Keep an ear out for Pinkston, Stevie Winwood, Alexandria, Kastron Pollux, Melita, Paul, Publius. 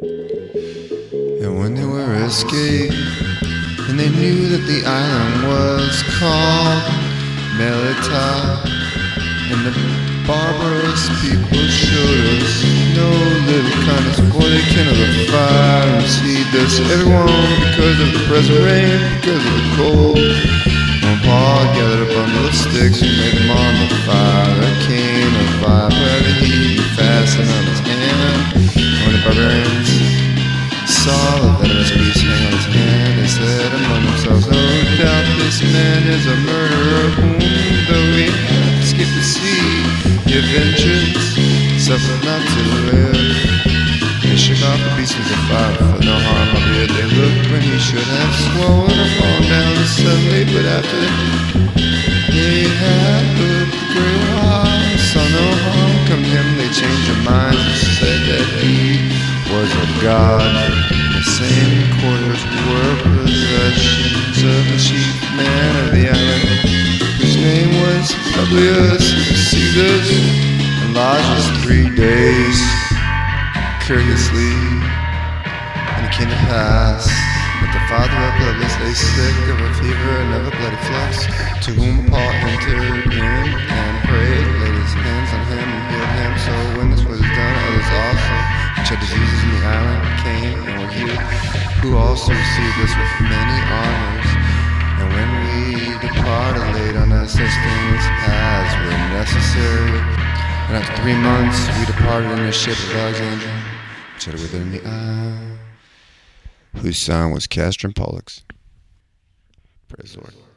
And when they were escaped, and they knew that the island was called Melita, and the barbarous people showed us no little kindness, for they kindled a fire and received us everyone because of the present rain, because of the cold. And Paul gathered a bundle of sticks and laid them on the fire. There came a fire by the heat fastened on his hand. When the barbarians saw the venomous beast hang on his hand, they said among themselves, "No doubt this man is a murderer, whom though he hath escaped the sea, your vengeance suffered not to live." They shook off the beast with a fire, for no harm appeared. They looked when he should have swollen or fallen down suddenly, but after they had put the great eye, saw no harm come him. They changed their minds and said that he was a god. The same quarters were possessions of the chief man of the island, whose name was Publius. He received us and lodged us 3 days courteously. And it came to pass that the father of Publius lay sick of a fever and of a bloody flux, to whom Paul entered in and prayed, laid his hands on him and healed him. So when this was done, others also which had diseases in the island came and were healed, who also received us with many honors. And when we departed, laid on us such things as were necessary. And after 3 months, we departed in the ship of Alexandria, which had withered in the eye, whose sign was Kastron Pollux. Praise the Lord.